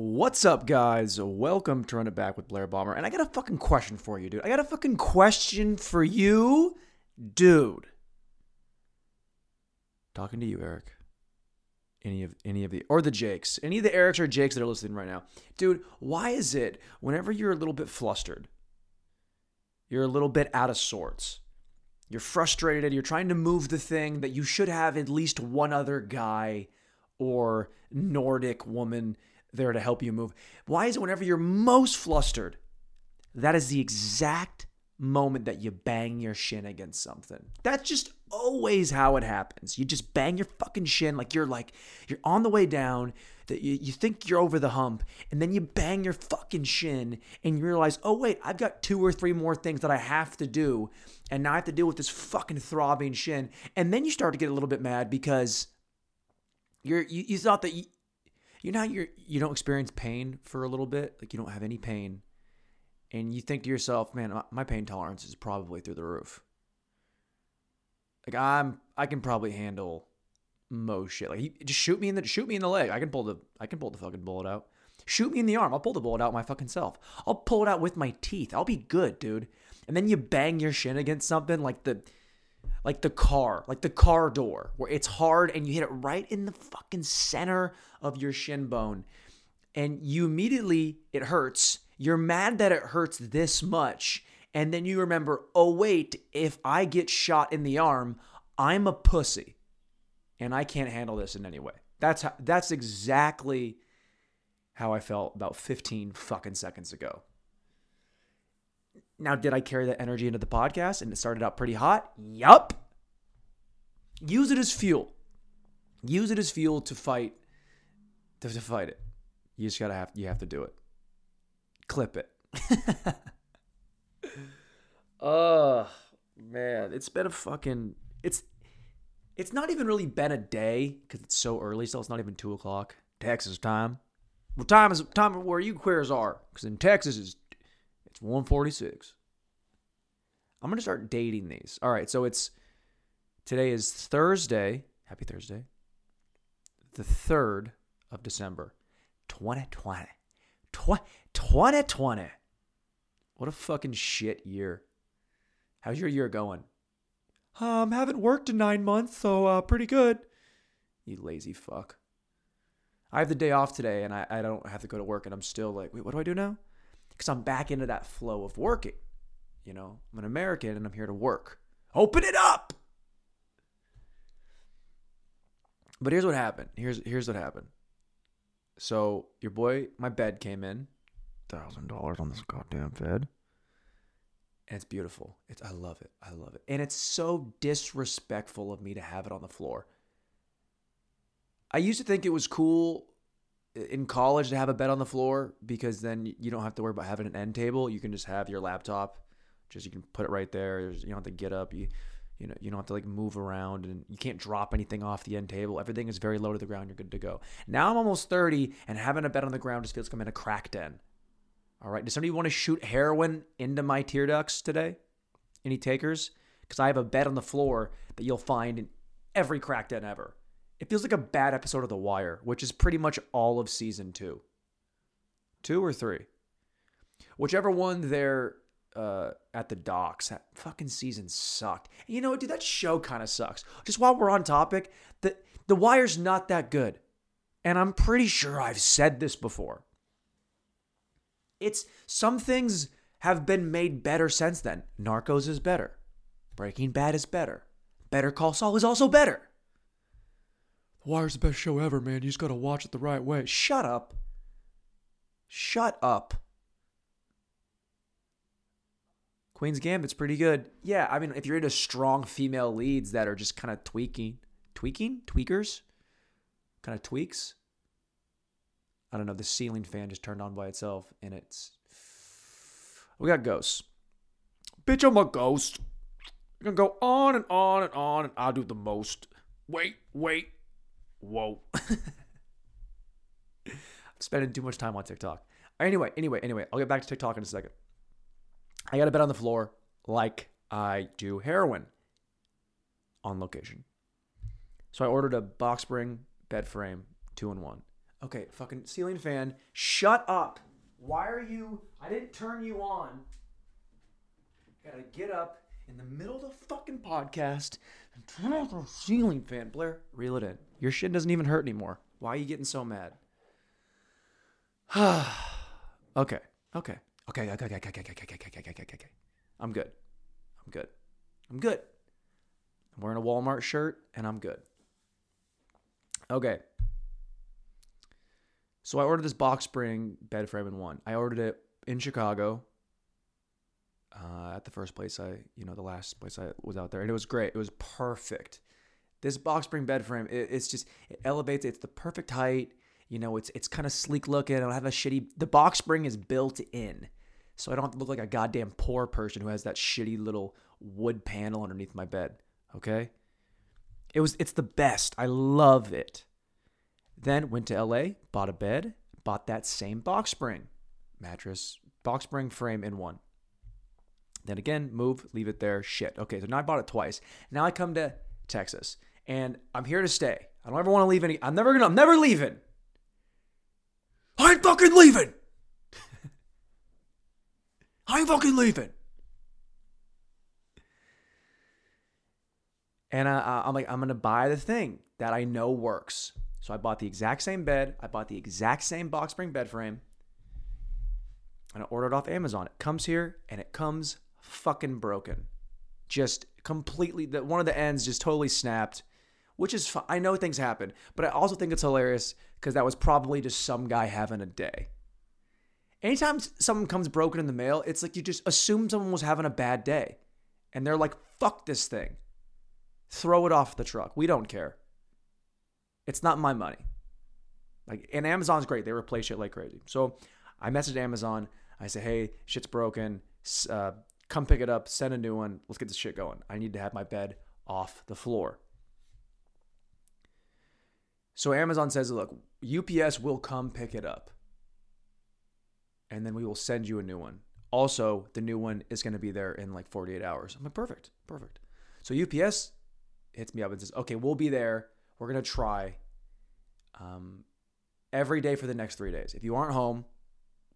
What's up, guys? Welcome to Run It Back with Blair Bomber. And I got a fucking question for you, dude. Talking to you, Eric. Any of the Erics or Jakes that are listening right now. Dude, why is it whenever you're a little bit flustered, you're a little bit out of sorts, you're frustrated, you're trying to move the thing that you should have at least one other guy or Nordic woman there to help you move. Why is it whenever you're most flustered, that is the exact moment that you bang your shin against something? That's just always how it happens. You just bang your fucking shin like you're on the way down, that you think you're over the hump, and then you bang your fucking shin and you realize, oh wait, I've got two or three more things that I have to do, and now I have to deal with this fucking throbbing shin. And then you start to get a little bit mad because you thought that you don't experience pain for a little bit, like you don't have any pain, and you think to yourself, man, my pain tolerance is probably through the roof. Like I can probably handle most shit. Like just shoot me in the leg. I can pull the fucking bullet out. Shoot me in the arm. I'll pull the bullet out my fucking self. I'll pull it out with my teeth. I'll be good, dude. And then you bang your shin against something like the car door, where it's hard and you hit it right in the fucking center of your shin bone. And you immediately, it hurts. You're mad that it hurts this much. And then you remember, oh wait, if I get shot in the arm, I'm a pussy and I can't handle this in any way. That's exactly how I felt about 15 fucking seconds ago. Now, did I carry that energy into the podcast and it started out pretty hot? Yup. Use it as fuel. Use it as fuel to fight it. You just have to do it. Clip it. Oh, man. It's not even really been a day because it's so early, so it's not even 2 o'clock. Texas time. Well, time is where you queers are, because in Texas it's 1:46. I'm going to start dating these. All right, so today is Thursday. Happy Thursday. The 3rd of December, 2020. 2020. What a fucking shit year. How's your year going? Haven't worked in 9 months, so pretty good. You lazy fuck. I have the day off today, and I don't have to go to work, and I'm still like, wait, what do I do now? Because I'm back into that flow of working. You know, I'm an American, and I'm here to work. Open it up! But here's what happened. Here's what happened. So your boy, my bed came in. $1,000 on this goddamn bed. And it's beautiful. I love it. And it's so disrespectful of me to have it on the floor. I used to think it was cool in college to have a bed on the floor, because then you don't have to worry about having an end table. You can just have your laptop. You can put it right there. You don't have to get up. You don't have to like move around, and you can't drop anything off the end table. Everything is very low to the ground. You're good to go. Now I'm almost 30, and having a bed on the ground just feels like I'm in a crack den. All right. Does somebody want to shoot heroin into my tear ducts today? Any takers? Because I have a bed on the floor that you'll find in every crack den ever. It feels like a bad episode of The Wire, which is pretty much all of season 2. 2 or 3. Whichever one they're at the docks. That fucking season sucked. And you know what, dude? That show kind of sucks. Just while we're on topic, The Wire's not that good. And I'm pretty sure I've said this before. It's some things have been made better since then. Narcos is better. Breaking Bad is better. Better Call Saul is also better. The Wire's the best show ever, man. You just gotta watch it the right way. Shut up. Queen's Gambit's pretty good. Yeah, I mean, if you're into strong female leads that are just kind of tweaking? Tweakers? Kind of tweaks? I don't know, the ceiling fan just turned on by itself, and we got ghosts. Bitch, I'm a ghost. You're gonna go on and on and on, and I'll do the most. Wait. Whoa. I'm spending too much time on TikTok. Anyway, I'll get back to TikTok in a second. I got a bed on the floor like I do heroin on location. So I ordered a box spring bed frame, 2-in-1. Okay, fucking ceiling fan. Shut up. Why are you... I didn't turn you on. Gotta get up in the middle of the fucking podcast and turn off the ceiling fan. Blair, reel it in. Your shit doesn't even hurt anymore. Why are you getting so mad? Okay. I'm good. I'm wearing a Walmart shirt and I'm good. Okay. So I ordered this box spring bed frame in one. I ordered it in Chicago at the first place the last place I was out there. And it was great. It was perfect. This box spring bed frame, it elevates. It's the perfect height. You know, it's kind of sleek looking. I don't have the box spring is built in. So I don't have to look like a goddamn poor person who has that shitty little wood panel underneath my bed. Okay? It's the best. I love it. Then went to LA, bought a bed, bought that same box spring mattress, box spring frame in one. Then again, move, leave it there, shit. Okay, so now I bought it twice. Now I come to Texas and I'm here to stay. I don't ever want to leave any. I'm never leaving. I ain't fucking leaving. And I'm like, I'm going to buy the thing that I know works. So I bought the exact same bed. I bought the exact same box spring bed frame. And I ordered it off Amazon. It comes here and it comes fucking broken. Just completely, one of the ends just totally snapped, which is fine. I know things happen, but I also think it's hilarious because that was probably just some guy having a day. Anytime something comes broken in the mail, it's like you just assume someone was having a bad day. And they're like, fuck this thing. Throw it off the truck. We don't care. It's not my money. And Amazon's great. They replace shit like crazy. So I messaged Amazon. I say, hey, shit's broken. Come pick it up. Send a new one. Let's get this shit going. I need to have my bed off the floor. So Amazon says, look, UPS will come pick it up. And then we will send you a new one. Also, the new one is going to be there in like 48 hours. I'm like, perfect. So UPS hits me up and says, okay, we'll be there. We're going to try every day for the next 3 days. If you aren't home,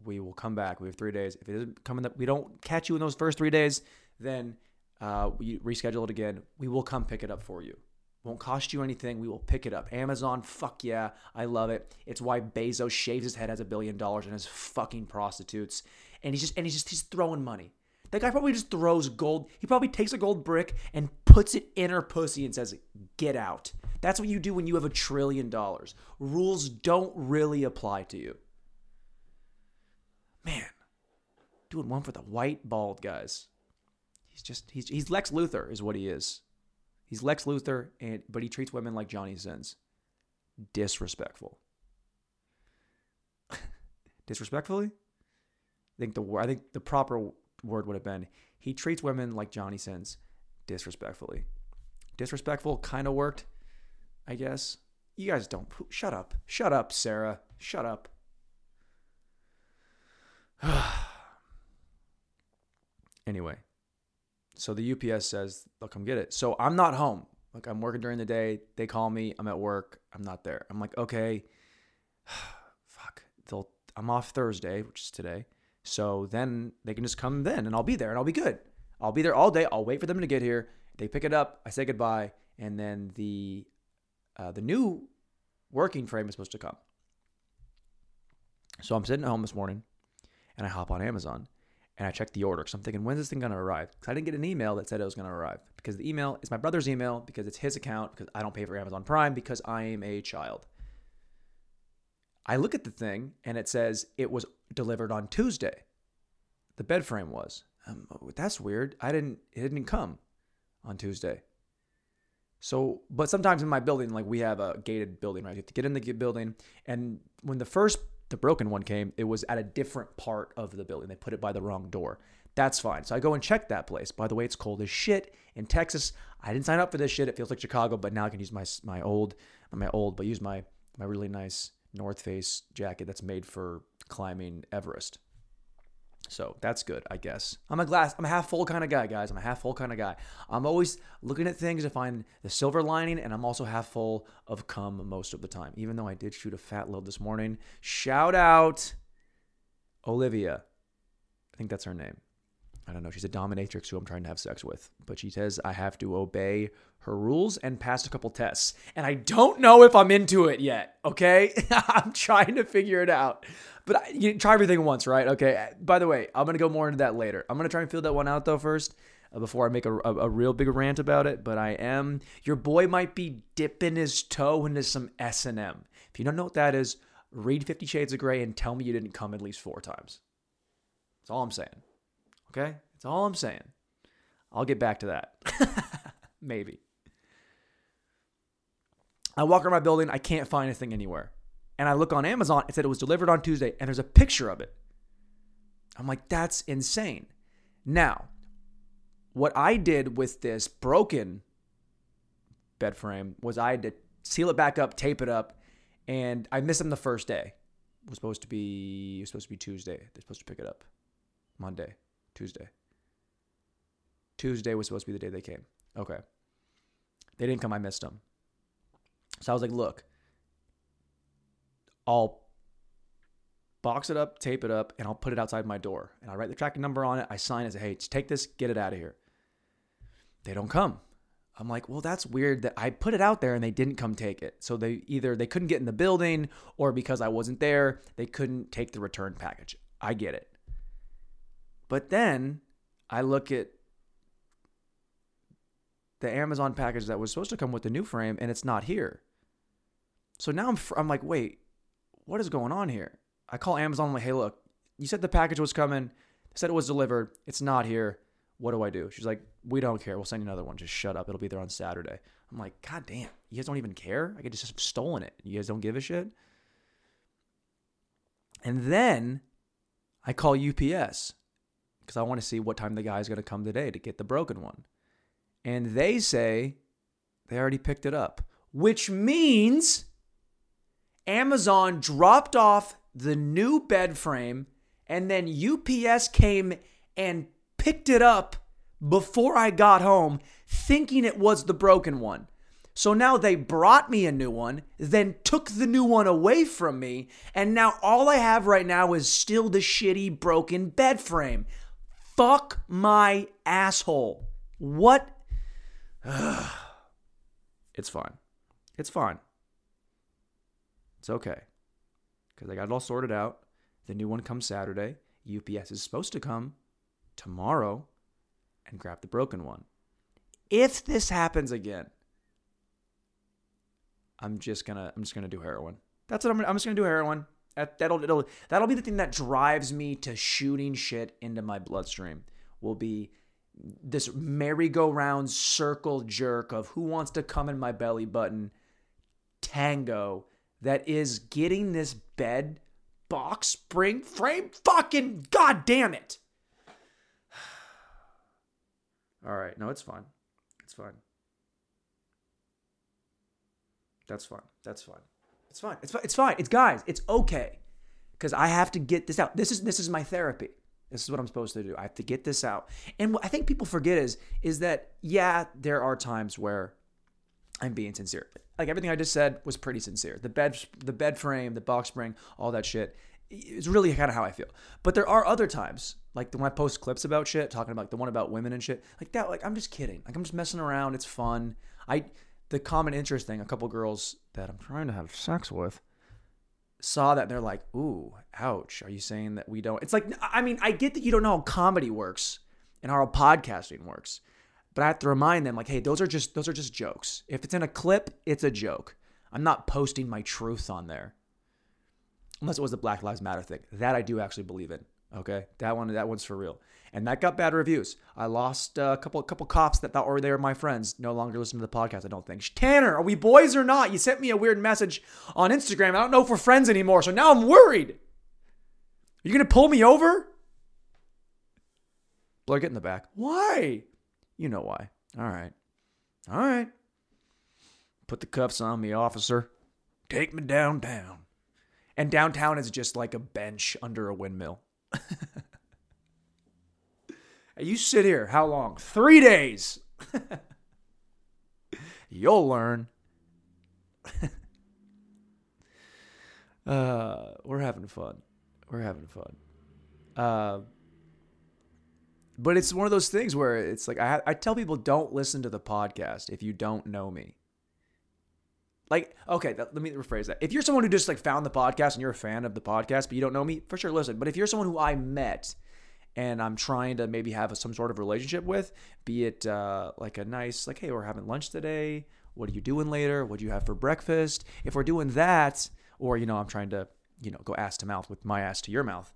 we will come back. We have 3 days. If it isn't coming up, we don't catch you in those first 3 days, then we reschedule it again. We will come pick it up for you. Won't cost you anything. We will pick it up. Amazon, fuck yeah. I love it. It's why Bezos shaves his head, has $1 billion, and has fucking prostitutes. And he's throwing money. That guy probably just throws gold. He probably takes a gold brick and puts it in her pussy and says, get out. That's what you do when you have $1 trillion. Rules don't really apply to you. Man, doing one for the white bald guys. He's Lex Luthor is what he is. He's Lex Luthor, but he treats women like Johnny Sins. Disrespectful. Disrespectfully? I think the proper word would have been, he treats women like Johnny Sins disrespectfully. Disrespectful kind of worked, I guess. You guys don't. Shut up, Sarah. Shut up. Anyway, so the UPS says, they'll come get it. So I'm not home. Like, I'm working during the day. They call me. I'm at work. I'm not there. I'm like, okay, fuck. I'm off Thursday, which is today. So then they can just come then and I'll be there and I'll be good. I'll be there all day. I'll wait for them to get here. They pick it up. I say goodbye. And then the new working frame is supposed to come. So I'm sitting at home this morning and I hop on Amazon and I check the order because I'm thinking, when's this thing going to arrive? Because I didn't get an email that said it was going to arrive because the email is my brother's email because it's his account because I don't pay for Amazon Prime because I am a child. I look at the thing and it says it was delivered on Tuesday. The bed frame was. That's weird. It didn't come on Tuesday. So, but sometimes in my building, like we have a gated building, right? You have to get in the building. And when the broken one came, it was at a different part of the building. They put it by the wrong door. That's fine. So I go and check that place. By the way, it's cold as shit in Texas. I didn't sign up for this shit. It feels like Chicago, but now I can use my really nice North Face jacket that's made for climbing Everest. So that's good, I guess. I'm a half full kind of guy, guys. I'm a half full kind of guy. I'm always looking at things to find the silver lining, and I'm also half full of cum most of the time, even though I did shoot a fat load this morning. Shout out Olivia. I think that's her name. I don't know. She's a dominatrix who I'm trying to have sex with, but she says I have to obey her rules and pass a couple tests. And I don't know if I'm into it yet. Okay. I'm trying to figure it out, but you try everything once, right? Okay. By the way, I'm going to go more into that later. I'm going to try and feel that one out though first before I make a real big rant about it. But your boy might be dipping his toe into some S&M. If you don't know what that is, read 50 Shades of Grey and tell me you didn't come at least 4 times. That's all I'm saying. Okay? That's all I'm saying. I'll get back to that. Maybe. I walk around my building. I can't find a thing anywhere. And I look on Amazon. It said it was delivered on Tuesday, and there's a picture of it. I'm like, that's insane. Now, what I did with this broken bed frame was I had to seal it back up, tape it up, and I missed them the first day. It was supposed to be Tuesday. They're supposed to pick it up. Monday. Tuesday was supposed to be the day they came. Okay. They didn't come. I missed them. So I was like, look, I'll box it up, tape it up, and I'll put it outside my door. And I write the tracking number on it. I sign it. Say, hey, just take this, get it out of here. They don't come. I'm like, well, that's weird that I put it out there and they didn't come take it. So they couldn't get in the building, or because I wasn't there, they couldn't take the return package. I get it. But then I look at the Amazon package that was supposed to come with the new frame, and it's not here. So now I'm like, wait, what is going on here? I call Amazon. I'm like, hey, look, you said the package was coming. They said it was delivered. It's not here. What do I do? She's like, we don't care. We'll send you another one. Just shut up. It'll be there on Saturday. I'm like, God damn, you guys don't even care? I could just have stolen it. You guys don't give a shit? And then I call UPS. Because I want to see what time the guy's going to come today to get the broken one. And they say they already picked it up, which means Amazon dropped off the new bed frame and then UPS came and picked it up before I got home, thinking it was the broken one. So now they brought me a new one, then took the new one away from me, and now all I have right now is still the shitty broken bed frame. Fuck my asshole. What? Ugh. It's fine. It's fine. It's okay. Because I got it all sorted out. The new one comes Saturday. UPS is supposed to come tomorrow and grab the broken one. If this happens again, I'm just gonna do heroin. That's what I'm just gonna do heroin. That'll be the thing that drives me to shooting shit into my bloodstream. Will be this merry-go-round circle jerk of who wants to come in my belly button tango that is getting this bed box spring frame fucking goddamn it. All right, no, it's fine. It's fine. That's fine. That's fine. It's fine. It's fine. It's fine. It's guys. It's okay. Because I have to get this out. This is my therapy. This is what I'm supposed to do. I have to get this out. And what I think people forget is that, yeah, there are times where I'm being sincere. Like everything I just said was pretty sincere. The bed frame, the box spring, all that shit. It's really kind of how I feel. But there are other times, like when I post clips about shit, talking about the one about women and shit, like that, like I'm just kidding. Like I'm just messing around. It's fun. The common interest thing, a couple girls that I'm trying to have sex with saw that and they're like, ooh, ouch. Are you saying that we don't? It's like, I mean, I get that you don't know how comedy works and how podcasting works, but I have to remind them like, hey, those are just jokes. If it's in a clip, it's a joke. I'm not posting my truth on there. Unless it was the Black Lives Matter thing. That I do actually believe in. Okay. That one's for real. And that got bad reviews. I lost a couple cops that thought they were my friends. No longer listen to the podcast, I don't think. Tanner, are we boys or not? You sent me a weird message on Instagram. I don't know if we're friends anymore, so now I'm worried. Are you going to pull me over? Blair, get in the back. Why? You know why. All right. Put the cuffs on me, officer. Take me downtown. And downtown is just like a bench under a windmill. You sit here, how long? 3 days. You'll learn. We're having fun. But it's one of those things where it's like, I tell people, don't listen to the podcast if you don't know me. Like, okay, let me rephrase that. If you're someone who just like found the podcast and you're a fan of the podcast, but you don't know me, for sure listen. But if you're someone who I met and I'm trying to maybe have some sort of relationship with, be it like a nice, like, hey, we're having lunch today. What are you doing later? What do you have for breakfast? If we're doing that, or, you know, I'm trying to, you know, go ass to mouth with my ass to your mouth,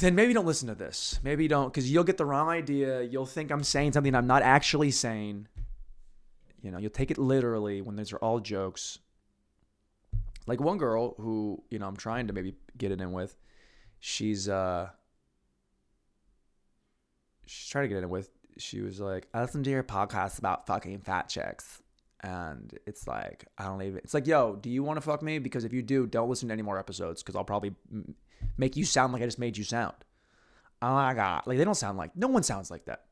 then maybe don't listen to this. Maybe don't, because you'll get the wrong idea. You'll think I'm saying something I'm not actually saying. You know, you'll take it literally when these are all jokes. Like one girl who, you know, I'm trying to maybe get it in with, she's trying to get it in with. She was like, I listen to your podcast about fucking fat chicks. And it's like, I don't even, it's like, yo, do you want to fuck me? Because if you do, don't listen to any more episodes. Cause I'll probably make you sound like I just made you sound. Oh my God. Like they don't sound like, no one sounds like that.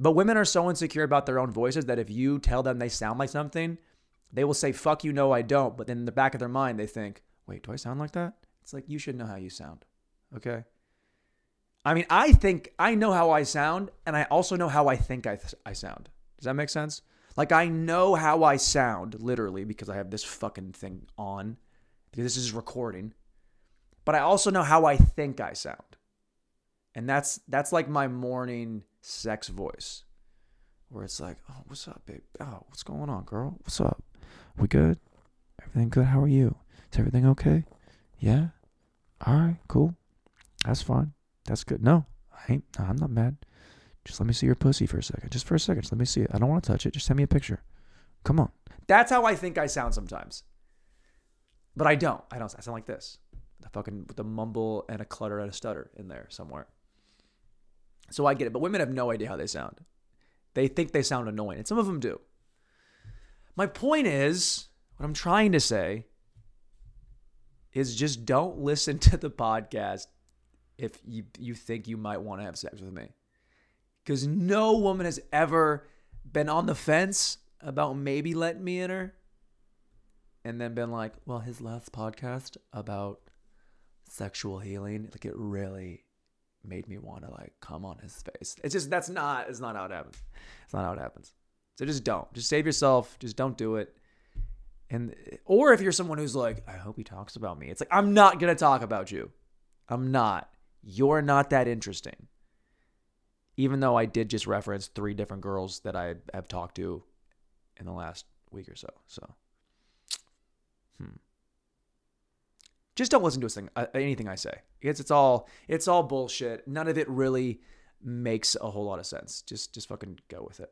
But women are so insecure about their own voices that if you tell them they sound like something, they will say, fuck you, no, I don't. But then in the back of their mind, they think, wait, do I sound like that? It's like, you should know how you sound. Okay. I mean, I think I know how I sound, and I also know how I think I sound. Does that make sense? Like, I know how I sound, literally, because I have this fucking thing on, because this is recording. But I also know how I think I sound. And that's like my morning sex voice, where it's like, oh, what's up, babe? Oh, what's going on, girl? What's up? We good? Everything good? How are you? Is everything okay? Yeah? All right, cool. That's fine. That's good. No, I'm not mad. Just let me see your pussy for a second. Just for a second. Just let me see it. I don't want to touch it. Just send me a picture. Come on. That's how I think I sound sometimes. But I don't. I sound like this. The fucking with a mumble and a clutter and a stutter in there somewhere. So I get it. But women have no idea how they sound. They think they sound annoying. And some of them do. My point is, what I'm trying to say is just don't listen to the podcast if you think you might want to have sex with me. Because no woman has ever been on the fence about maybe letting me in her and then been like, well, his last podcast about sexual healing, like it really made me want to like come on his face. It's just, it's not how it happens. It's not how it happens. So just don't. Just save yourself. Just don't do it. And, or if you're someone who's like, I hope he talks about me. It's like, I'm not going to talk about you. I'm not. You're not that interesting. Even though I did just reference 3 different girls that I have talked to in the last week or so. So, just don't listen to anything I say. It's all bullshit. None of it really makes a whole lot of sense. Just fucking go with it.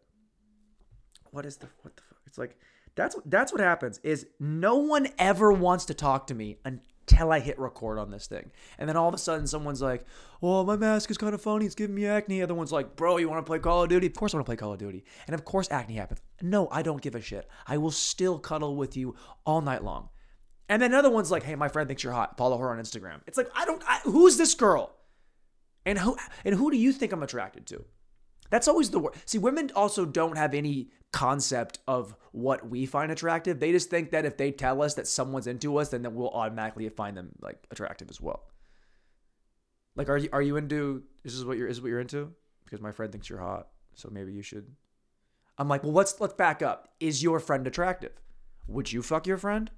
What the fuck? It's like, that's what happens is no one ever wants to talk to me until I hit record on this thing. And then all of a sudden someone's like, well, my mask is kind of funny. It's giving me acne. The other one's like, bro, you want to play Call of Duty? Of course I want to play Call of Duty. And of course acne happens. No, I don't give a shit. I will still cuddle with you all night long. And then another one's like, hey, my friend thinks you're hot. Follow her on Instagram. It's like, who's this girl? And who do you think I'm attracted to? That's always the worst. See, women also don't have any concept of what we find attractive. They just think that if they tell us that someone's into us, then we'll automatically find them like attractive as well. Like, are you into? Is this what you're into? Because my friend thinks you're hot, so maybe you should. I'm like, well, let's back up. Is your friend attractive? Would you fuck your friend?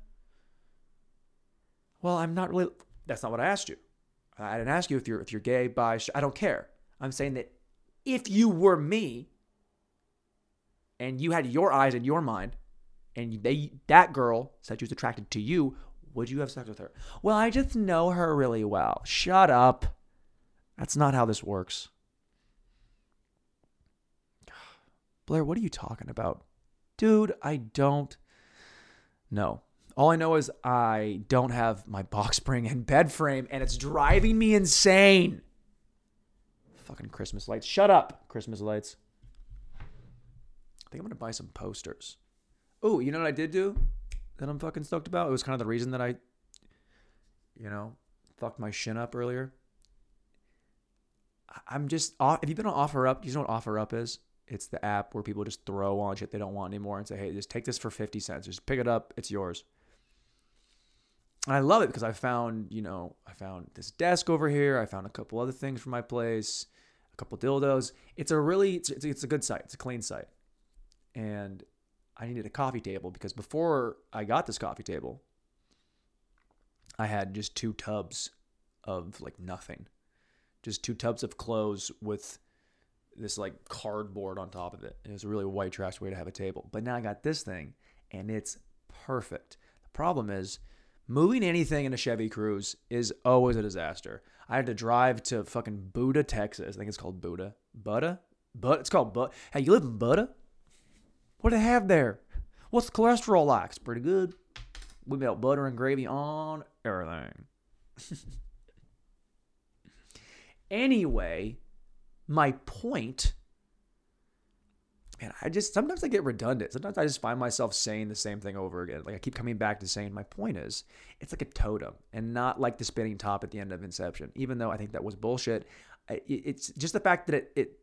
Well, I'm not really. That's not what I asked you. I didn't ask you if you're gay, bi. I don't care. I'm saying that. If you were me and you had your eyes in your mind and that girl said she was attracted to you, would you have sex with her? Well, I just know her really well. Shut up. That's not how this works. Blair, what are you talking about? Dude, I don't know. All I know is I don't have my box spring and bed frame and it's driving me insane. Fucking Christmas lights. Shut up, Christmas lights. I think I'm going to buy some posters. Oh, you know what I did do that I'm fucking stoked about? It was kind of the reason that I, fucked my shin up earlier. I'm just, have you been on OfferUp? Do you know what OfferUp is? It's the app where people just throw on shit they don't want anymore and say, hey, just take this for 50 cents. Just pick it up. It's yours. And I love it because I found, you know, I found this desk over here. I found a couple other things for my place, a couple dildos. It's a really, it's a good site. It's a clean site. And I needed a coffee table because before I got this coffee table, I had just two tubs of like nothing. Just two tubs of clothes with this like cardboard on top of it. And it was a really white trash way to have a table. But now I got this thing and it's perfect. The problem is moving anything in a Chevy Cruze is always a disaster. I had to drive to fucking Buda, Texas. I think it's called Buda. Buda? But it's called Buda. Hey, you live in Buda? What do they have there? What's the cholesterol like? It's pretty good. We melt butter and gravy on everything. Anyway, my point, man, I just, sometimes I get redundant. Sometimes I just find myself saying the same thing over again. Like I keep coming back to saying my point is, it's like a totem and not like the spinning top at the end of Inception, even though I think that was bullshit. It's just the fact that it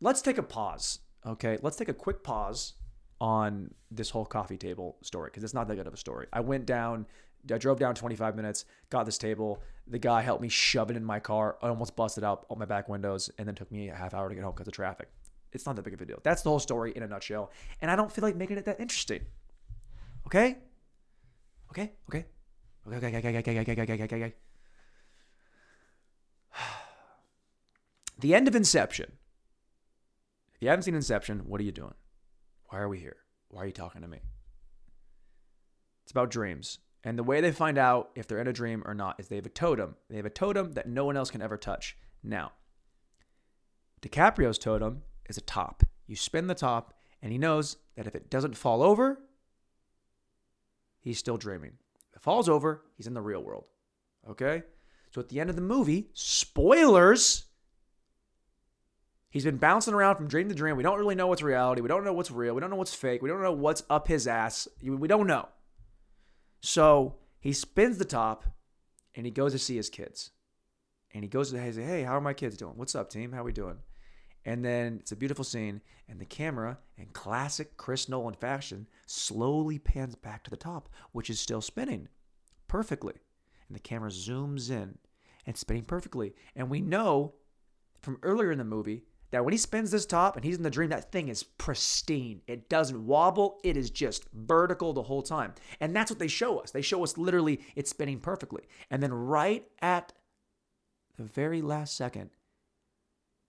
let's take a pause. Okay, let's take a quick pause on this whole coffee table story because it's not that good of a story. I drove down 25 minutes, got this table. The guy helped me shove it in my car. I almost busted out all my back windows and then took me a half hour to get home because of traffic. It's not that big of a deal. That's the whole story in a nutshell. And I don't feel like making it that interesting. Okay? Okay. The end of Inception. If you haven't seen Inception, what are you doing? Why are we here? Why are you talking to me? It's about dreams. And the way they find out if they're in a dream or not is they have a totem. They have a totem that no one else can ever touch. Now, DiCaprio's totem is a top. You spin the top, and he knows that if it doesn't fall over, he's still dreaming. If it falls over, he's in the real world. Okay? So at the end of the movie, spoilers, he's been bouncing around from dream to dream. We don't really know what's reality. We don't know what's real. We don't know what's fake. We don't know what's up his ass. We don't know. So he spins the top and he goes to see his kids. And he goes to say, hey, how are my kids doing? What's up, team? How are we doing? And then it's a beautiful scene. And the camera, in classic Chris Nolan fashion, slowly pans back to the top, which is still spinning perfectly. And the camera zooms in and spinning perfectly. And we know from earlier in the movie that when he spins this top and he's in the dream, that thing is pristine. It doesn't wobble. It is just vertical the whole time. And that's what they show us. They show us literally it's spinning perfectly. And then right at the very last second,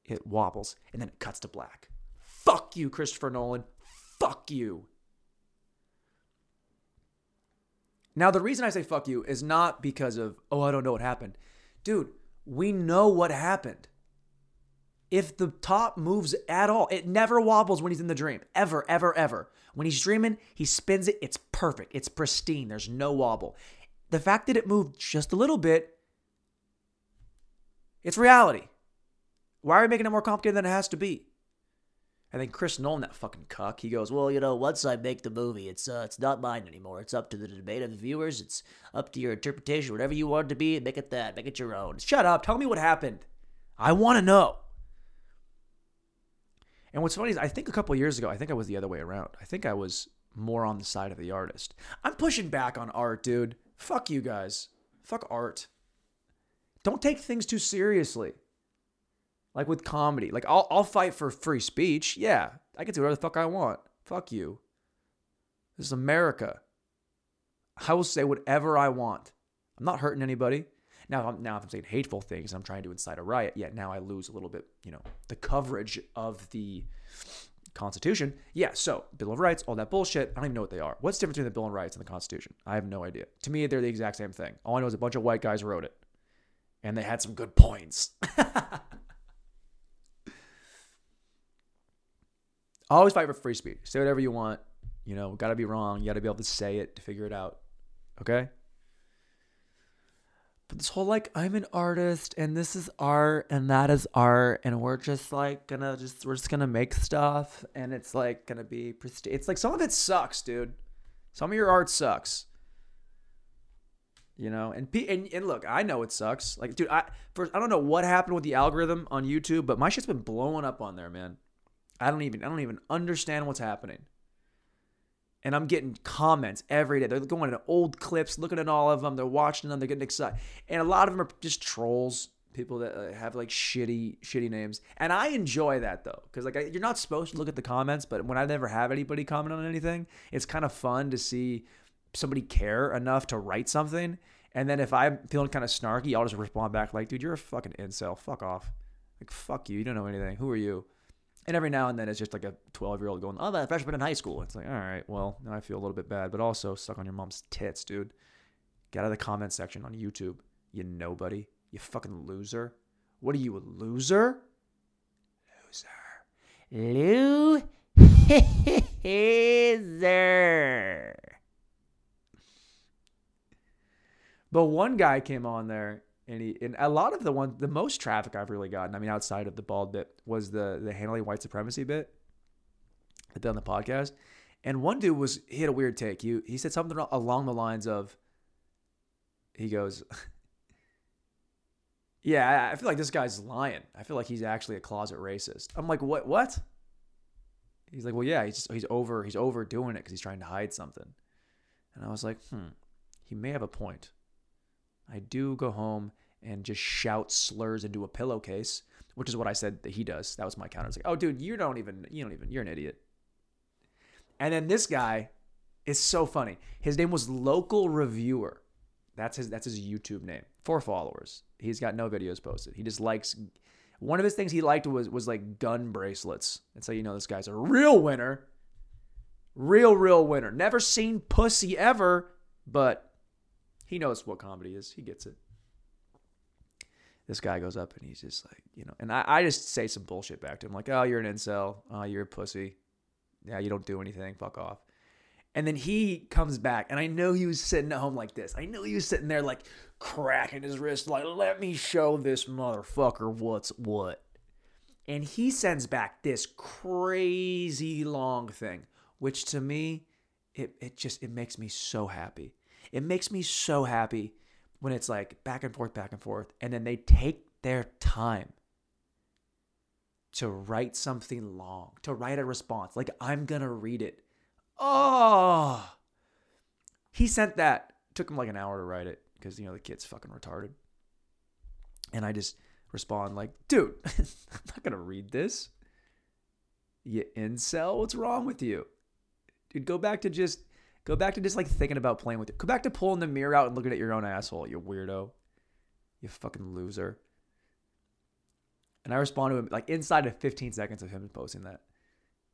it wobbles and then it cuts to black. Fuck you, Christopher Nolan. Fuck you. Now, the reason I say fuck you is not because of, oh, I don't know what happened. Dude, we know what happened. If the top moves at all, it never wobbles when he's in the dream. Ever, ever, ever. When he's dreaming, he spins it. It's perfect. It's pristine. There's no wobble. The fact that it moved just a little bit, it's reality. Why are we making it more complicated than it has to be? And then Chris Nolan, that fucking cuck, he goes, well, you know, once I make the movie, it's not mine anymore. It's up to the debate of the viewers. It's up to your interpretation. Whatever you want it to be, make it that. Make it your own. Shut up. Tell me what happened. I want to know. And what's funny is I think a couple of years ago, I think I was the other way around. I think I was more on the side of the artist. I'm pushing back on art, dude. Fuck you guys. Fuck art. Don't take things too seriously. Like with comedy. Like I'll fight for free speech. Yeah, I can do whatever the fuck I want. Fuck you. This is America. I will say whatever I want. I'm not hurting anybody. Now if I'm saying hateful things, I'm trying to incite a riot, yet now I lose a little bit, you know, the coverage of the Constitution. Yeah, so Bill of Rights, all that bullshit, I don't even know what they are. What's the difference between the Bill of Rights and the Constitution? I have no idea. To me, they're the exact same thing. All I know is a bunch of white guys wrote it, and they had some good points. I always fight for free speech. Say whatever you want. You know, got to be wrong. You got to be able to say it to figure it out. Okay? But this whole, like, I'm an artist, and this is art, and that is art, and we're just, like, we're just gonna make stuff, and it's, like, gonna be pristine. It's, like, some of it sucks, dude. Some of your art sucks. You know, and look, I know it sucks. Like, dude, I don't know what happened with the algorithm on YouTube, but my shit's been blowing up on there, man. I don't even understand what's happening. And I'm getting comments every day. They're going to old clips, looking at all of them. They're watching them. They're getting excited. And a lot of them are just trolls, people that have like shitty names. And I enjoy that though, because like you're not supposed to look at the comments, but when I never have anybody comment on anything, it's kind of fun to see somebody care enough to write something. And then if I'm feeling kind of snarky, I'll just respond back like, dude, you're a fucking incel. Fuck off. Like, fuck you. You don't know anything. Who are you? And every now and then it's just like a 12-year-old going, oh, that freshman in high school. It's like, all right, well, now I feel a little bit bad, but also suck on your mom's tits, dude. Get out of the comment section on YouTube, you nobody. You fucking loser. What are you, a loser? Loser. But one guy came on there. And a lot of the most traffic I've really gotten, I mean, outside of the bald bit, was the handling white supremacy bit I did on the podcast. And one dude he had a weird take. He said something along the lines of, he goes, yeah, I feel like this guy's lying. I feel like he's actually a closet racist. I'm like, what? He's like, well, yeah, he's overdoing it because he's trying to hide something. And I was like, he may have a point. I do go home and just shout slurs into a pillowcase, which is what I said that he does. That was my counter. It's like, oh, dude, you're an idiot. And then this guy is so funny. His name was Local Reviewer. That's his YouTube name. 4 followers. He's got no videos posted. He just likes, one of his things he liked was like gun bracelets. That's how you know this guy's a real winner. Real winner. Never seen pussy ever, but he knows what comedy is. He gets it. This guy goes up and he's just like, you know, and I just say some bullshit back to him. Like, oh, you're an incel. Oh, you're a pussy. Yeah, you don't do anything. Fuck off. And then he comes back, and I know he was sitting at home like this. I know he was sitting there like cracking his wrist like, let me show this motherfucker what's what. And he sends back this crazy long thing, which to me, it makes me so happy. It makes me so happy when it's like back and forth, and then they take their time to write something long, to write a response. Like, I'm going to read it. Oh, he sent that. Took him like an hour to write it because, you know, the kid's fucking retarded. And I just respond like, dude, I'm not going to read this. You incel, what's wrong with you? Dude, go back to just like thinking about playing with it. Go back to pulling the mirror out and looking at your own asshole, you weirdo. You fucking loser. And I respond to him like inside of 15 seconds of him posting that.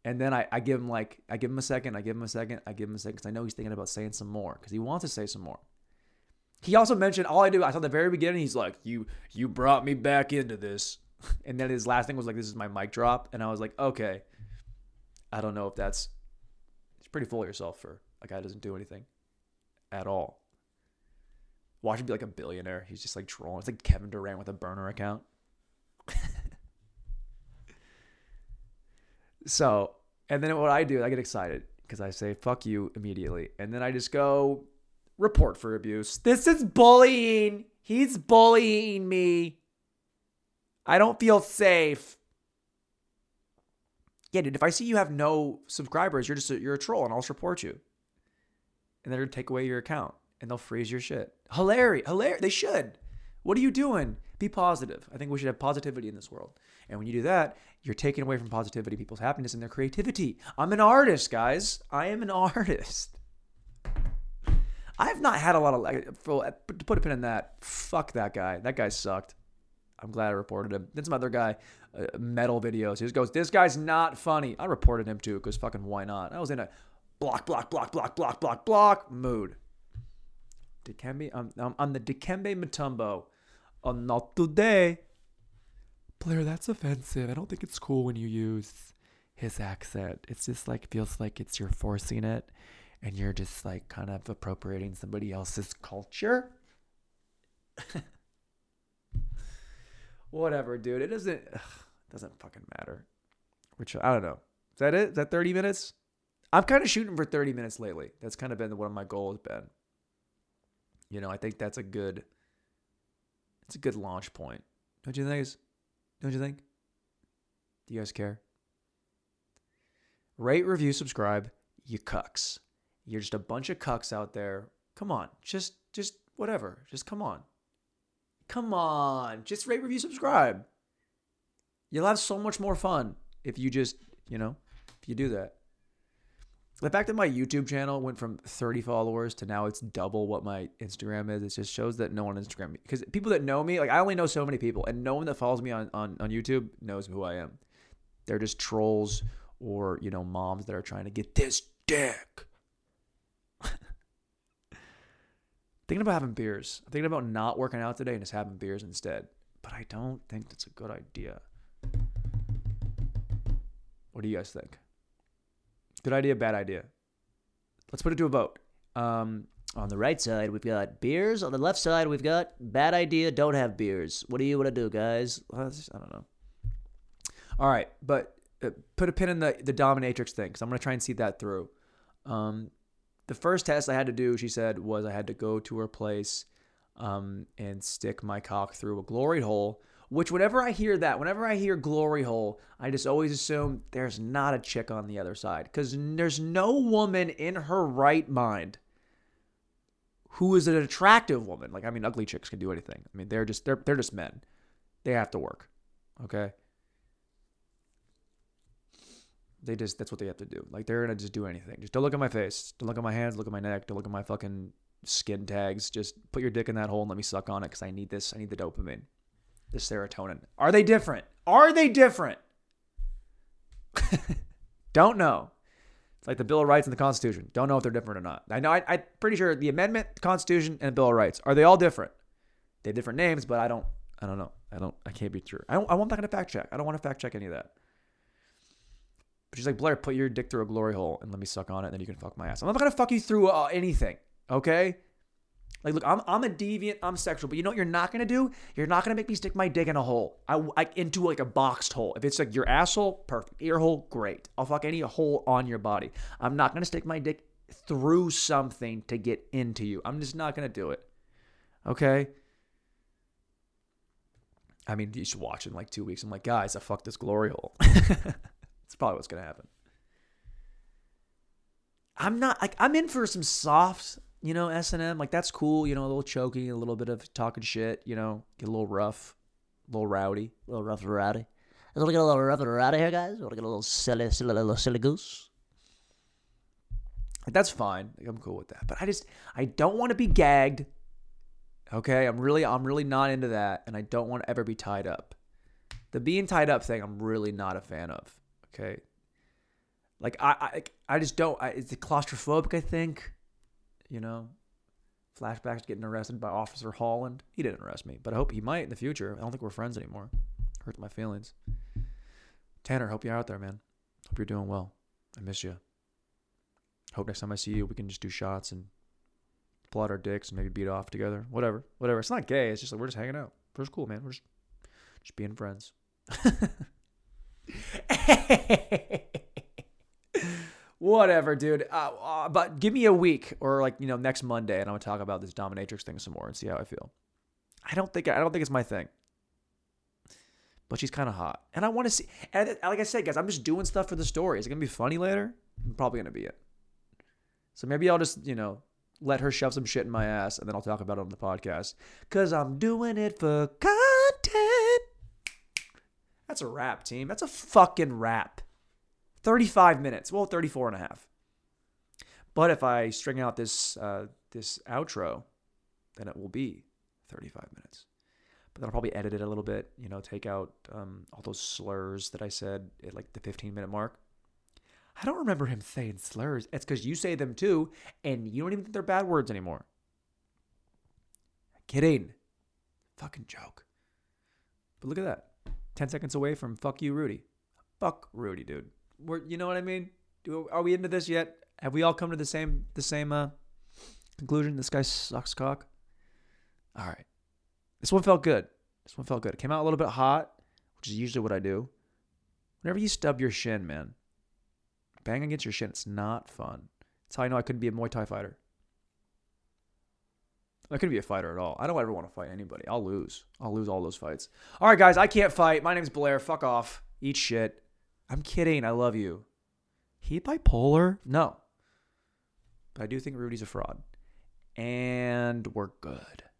And then I give him a second. Because I know he's thinking about saying some more. Because he wants to say some more. He also mentioned I saw the very beginning. He's like, you brought me back into this. And then his last thing was like, this is my mic drop. And I was like, okay. I don't know if that's, it's pretty full of yourself for a guy doesn't do anything at all. Watch him be like a billionaire. He's just like trolling. It's like Kevin Durant with a burner account. So, and then what I do, I get excited because I say, fuck you immediately. And then I just go report for abuse. This is bullying. He's bullying me. I don't feel safe. Yeah, dude, if I see you have no subscribers, you're a troll and I'll support you. And they're going to take away your account. And they'll freeze your shit. Hilarious. They should. What are you doing? Be positive. I think we should have positivity in this world. And when you do that, you're taking away from positivity, people's happiness, and their creativity. I'm an artist, guys. I am an artist. I've not had a lot of... To put a pin in that, fuck that guy. That guy sucked. I'm glad I reported him. Then some other guy, metal videos. He just goes, this guy's not funny. I reported him too, because fucking why not? I was in a... Block mood. Dikembe, I'm the Dikembe Mutombo. Not today. Blair, that's offensive. I don't think it's cool when you use his accent. It's just like, feels like it's you're forcing it and you're just like kind of appropriating somebody else's culture. Whatever, dude. It doesn't fucking matter. Which, I don't know. Is that it? Is that 30 minutes? I'm kind of shooting for 30 minutes lately. That's kind of been one of my goals, Ben. You know, I think that's a good launch point. Don't you think? Don't you think? Do you guys care? Rate, review, subscribe, you cucks. You're just a bunch of cucks out there. Come on, just whatever. Just come on. Come on, just rate, review, subscribe. You'll have so much more fun if you just, you know, if you do that. The fact that my YouTube channel went from 30 followers to now it's double what my Instagram is, it just shows that no one on Instagram, because people that know me, like I only know so many people, and no one that follows me on YouTube knows who I am. They're just trolls or, you know, moms that are trying to get this dick. Thinking about having beers. I'm thinking about not working out today and just having beers instead. But I don't think that's a good idea. What do you guys think? Good idea, bad idea? Let's put it to a vote. On the right side, we've got beers. On the left side, we've got bad idea, don't have beers. What do you want to do, guys? I don't know. All right, but put a pin in the dominatrix thing, because I'm going to try and see that through. The first test I had to do, she said, was I had to go to her place and stick my cock through a glory hole. Which whenever I hear glory hole, I just always assume there's not a chick on the other side. Because there's no woman in her right mind who is an attractive woman. Like, I mean, ugly chicks can do anything. I mean, they're just men. They have to work. Okay? That's what they have to do. Like, they're gonna just do anything. Just don't look at my face. Don't look at my hands. Look at my neck. Don't look at my fucking skin tags. Just put your dick in that hole and let me suck on it, because I need this. I need the dopamine. The serotonin. Are they different? Are they different? Don't know. It's like the Bill of Rights and the Constitution. Don't know if they're different or not. I know. I'm pretty sure the amendment, the Constitution, and the Bill of Rights, are they all different? They have different names, but I don't know. I can't be sure. I'm not going to fact check. I don't want to fact check any of that. But she's like, Blair, put your dick through a glory hole and let me suck on it, and then you can fuck my ass. I'm not going to fuck you through anything. Okay? Like, look, I'm a deviant, I'm sexual, but you know what you're not going to do? You're not going to make me stick my dick in a hole, into like a boxed hole. If it's like your asshole, perfect. Ear hole, great. I'll fuck any hole on your body. I'm not going to stick my dick through something to get into you. I'm just not going to do it. Okay? I mean, you should watch in like 2 weeks. I'm like, guys, I fucked this glory hole. That's probably what's going to happen. I'm in for some soft... You know, S&M, like, that's cool. You know, a little choking, a little bit of talking shit, you know, get a little rough, a little rowdy. A little rough and rowdy. I want to get a little rough and rowdy here, guys. I want to get a little silly goose. Like, that's fine. Like, I'm cool with that. But I don't want to be gagged. Okay? I'm really not into that. And I don't want to ever be tied up. The being tied up thing, I'm really not a fan of. Okay? Like, I just don't. It's claustrophobic, I think. You know, flashbacks getting arrested by Officer Holland. He didn't arrest me, but I hope he might in the future. I don't think we're friends anymore. Hurt my feelings. Tanner, hope you're out there, man. Hope you're doing well. I miss you. Hope next time I see you, we can just do shots and pull out our dicks and maybe beat off together. Whatever. It's not gay. It's just like, we're just hanging out. We're just cool, man. We're just being friends. Whatever, dude. But give me a week or like, you know, next Monday, and I'm gonna talk about this dominatrix thing some more and see how I feel. I don't think it's my thing. But she's kind of hot, and I want to see. And like I said, guys, I'm just doing stuff for the story. Is it gonna be funny later? Probably gonna be it. So maybe I'll just, you know, let her shove some shit in my ass, and then I'll talk about it on the podcast. 'Cause I'm doing it for content. That's a wrap, team. That's a fucking wrap. 35 minutes. Well, 34 and a half. But if I string out this outro, then it will be 35 minutes. But then I'll probably edit it a little bit, you know, take out all those slurs that I said at like the 15-minute mark. I don't remember him saying slurs. It's because you say them too, and you don't even think they're bad words anymore. Kidding. Fucking joke. But look at that. 10 seconds away from fuck you, Rudy. Fuck Rudy, dude. You know what I mean? Are we into this yet? Have we all come to the same conclusion? This guy sucks cock. All right. This one felt good. It came out a little bit hot, which is usually what I do. Whenever you stub your shin, man, bang against your shin, it's not fun. That's how I know I couldn't be a Muay Thai fighter. I couldn't be a fighter at all. I don't ever want to fight anybody. I'll lose. I'll lose all those fights. All right, guys. I can't fight. My name's Blair. Fuck off. Eat shit. I'm kidding. I love you. He bipolar? No. But I do think Rudy's a fraud. And we're good.